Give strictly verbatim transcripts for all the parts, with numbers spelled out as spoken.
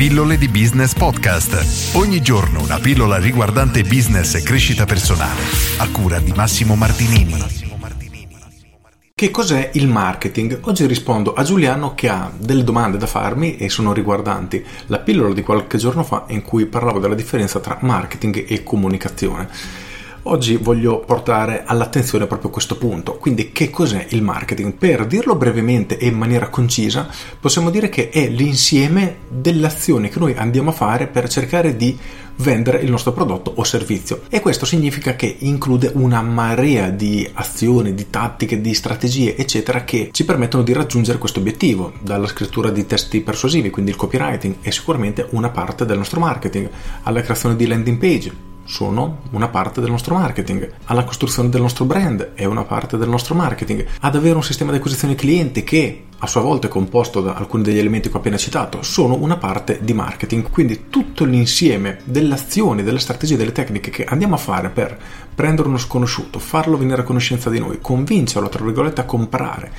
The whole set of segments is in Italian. Pillole di Business Podcast. Ogni giorno una pillola riguardante business e crescita personale, a cura di Massimo Martinini. Che cos'è il marketing? Oggi rispondo a Giuliano che ha delle domande da farmi e sono riguardanti la pillola di qualche giorno fa in cui parlavo della differenza tra marketing e comunicazione. Oggi voglio portare all'attenzione proprio questo punto, quindi che cos'è il marketing? Per dirlo brevemente e in maniera concisa, possiamo dire che è l'insieme delle azioni che noi andiamo a fare per cercare di vendere il nostro prodotto o servizio, e questo significa che include una marea di azioni, di tattiche, di strategie eccetera che ci permettono di raggiungere questo obiettivo, dalla scrittura di testi persuasivi, quindi il copywriting, è sicuramente una parte del nostro marketing, alla creazione di landing page, sono una parte del nostro marketing, alla costruzione del nostro brand è una parte del nostro marketing, ad avere un sistema di acquisizione clienti che a sua volta è composto da alcuni degli elementi che ho appena citato, sono una parte di marketing. Quindi tutto l'insieme delle azioni, delle strategie, delle tecniche che andiamo a fare per prendere uno sconosciuto, farlo venire a conoscenza di noi, convincerlo tra virgolette a comprare,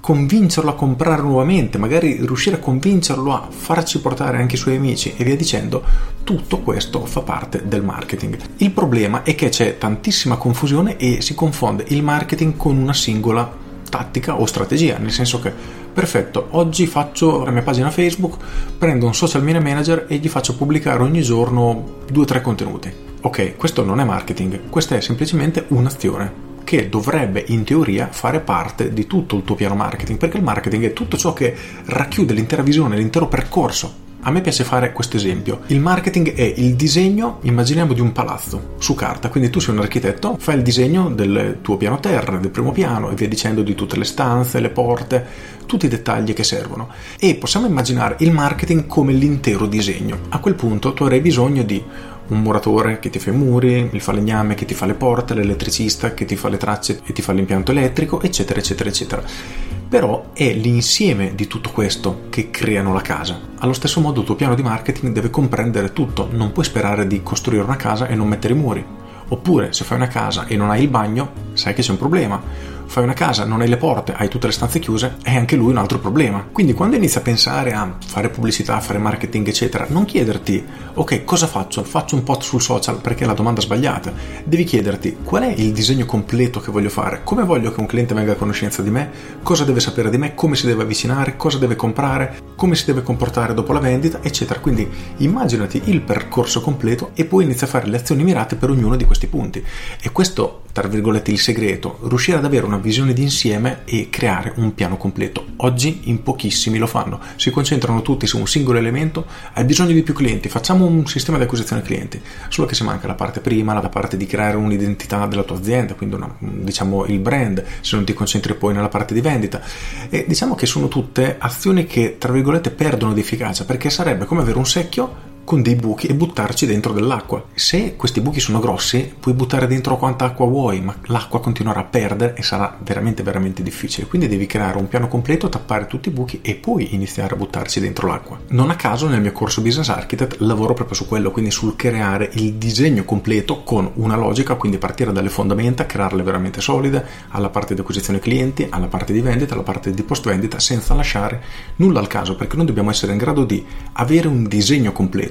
convincerlo a comprare nuovamente, magari riuscire a convincerlo a farci portare anche i suoi amici e via dicendo, tutto questo fa parte del marketing. Il problema è che c'è tantissima confusione e si confonde il marketing con una singola tattica o strategia, nel senso che perfetto, oggi faccio la mia pagina Facebook, prendo un social media manager e gli faccio pubblicare ogni giorno due o tre contenuti. Ok, questo non è marketing, questa è semplicemente un'azione che dovrebbe in teoria fare parte di tutto il tuo piano marketing, perché il marketing è tutto ciò che racchiude l'intera visione, l'intero percorso. A me piace fare questo esempio. Il marketing è il disegno, immaginiamo, di un palazzo su carta, quindi tu sei un architetto, fai il disegno del tuo piano terra, del primo piano e via dicendo, di tutte le stanze, le porte, tutti i dettagli che servono, e possiamo immaginare il marketing come l'intero disegno. A quel punto tu avrai bisogno di un muratore che ti fa i muri, il falegname che ti fa le porte, l'elettricista che ti fa le tracce e ti fa l'impianto elettrico, eccetera eccetera eccetera. Però è l'insieme di tutto questo che creano la casa. Allo stesso modo il tuo piano di marketing deve comprendere tutto, non puoi sperare di costruire una casa e non mettere i muri. Oppure se fai una casa e non hai il bagno, sai che c'è un problema. Fai una casa, non hai le porte, hai tutte le stanze chiuse, è anche lui un altro problema. Quindi quando inizi a pensare a fare pubblicità, a fare marketing eccetera, non chiederti ok, cosa faccio? Faccio un post sul social, perché è la domanda sbagliata. Devi chiederti qual è il disegno completo che voglio fare, come voglio che un cliente venga a conoscenza di me, cosa deve sapere di me, come si deve avvicinare, cosa deve comprare, come si deve comportare dopo la vendita eccetera. Quindi immaginati il percorso completo e poi inizia a fare le azioni mirate per ognuno di questi punti. E questo, tra virgolette, il segreto, riuscire ad avere una visione d'insieme e creare un piano completo. Oggi in pochissimi lo fanno, si concentrano tutti su un singolo elemento. Hai bisogno di più clienti, facciamo un sistema di acquisizione clienti, solo che se manca la parte prima, la parte di creare un'identità della tua azienda, quindi una, diciamo il brand, se non ti concentri poi nella parte di vendita, e diciamo che sono tutte azioni che tra virgolette perdono di efficacia, perché sarebbe come avere un secchio con dei buchi e buttarci dentro dell'acqua. Se questi buchi sono grossi puoi buttare dentro quanta acqua vuoi, ma l'acqua continuerà a perdere e sarà veramente veramente difficile. Quindi devi creare un piano completo, tappare tutti i buchi e poi iniziare a buttarci dentro l'acqua. Non a caso nel mio corso Business Architect lavoro proprio su quello, quindi sul creare il disegno completo con una logica, quindi partire dalle fondamenta, crearle veramente solide, alla parte di acquisizione clienti, alla parte di vendita, alla parte di post vendita, senza lasciare nulla al caso, perché noi dobbiamo essere in grado di avere un disegno completo.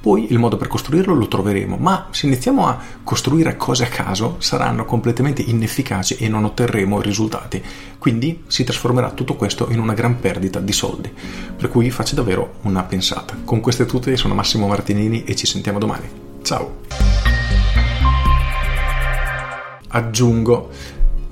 Poi il modo per costruirlo lo troveremo, ma se iniziamo a costruire cose a caso saranno completamente inefficaci e non otterremo risultati, quindi si trasformerà tutto questo in una gran perdita di soldi, per cui faccio davvero una pensata. Con queste tutte sono Massimo Martinini e ci sentiamo domani, ciao. Aggiungo,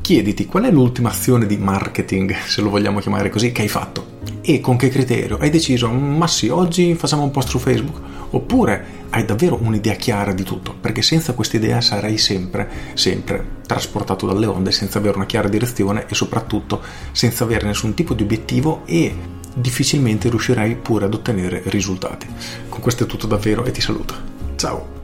chiediti qual è l'ultima azione di marketing, se lo vogliamo chiamare così, che hai fatto. E con che criterio? Hai deciso, ma sì, oggi facciamo un post su Facebook? Oppure hai davvero un'idea chiara di tutto? Perché senza questa idea sarai sempre, sempre trasportato dalle onde, senza avere una chiara direzione e soprattutto senza avere nessun tipo di obiettivo, e difficilmente riuscirai pure ad ottenere risultati. Con questo è tutto davvero e ti saluto. Ciao!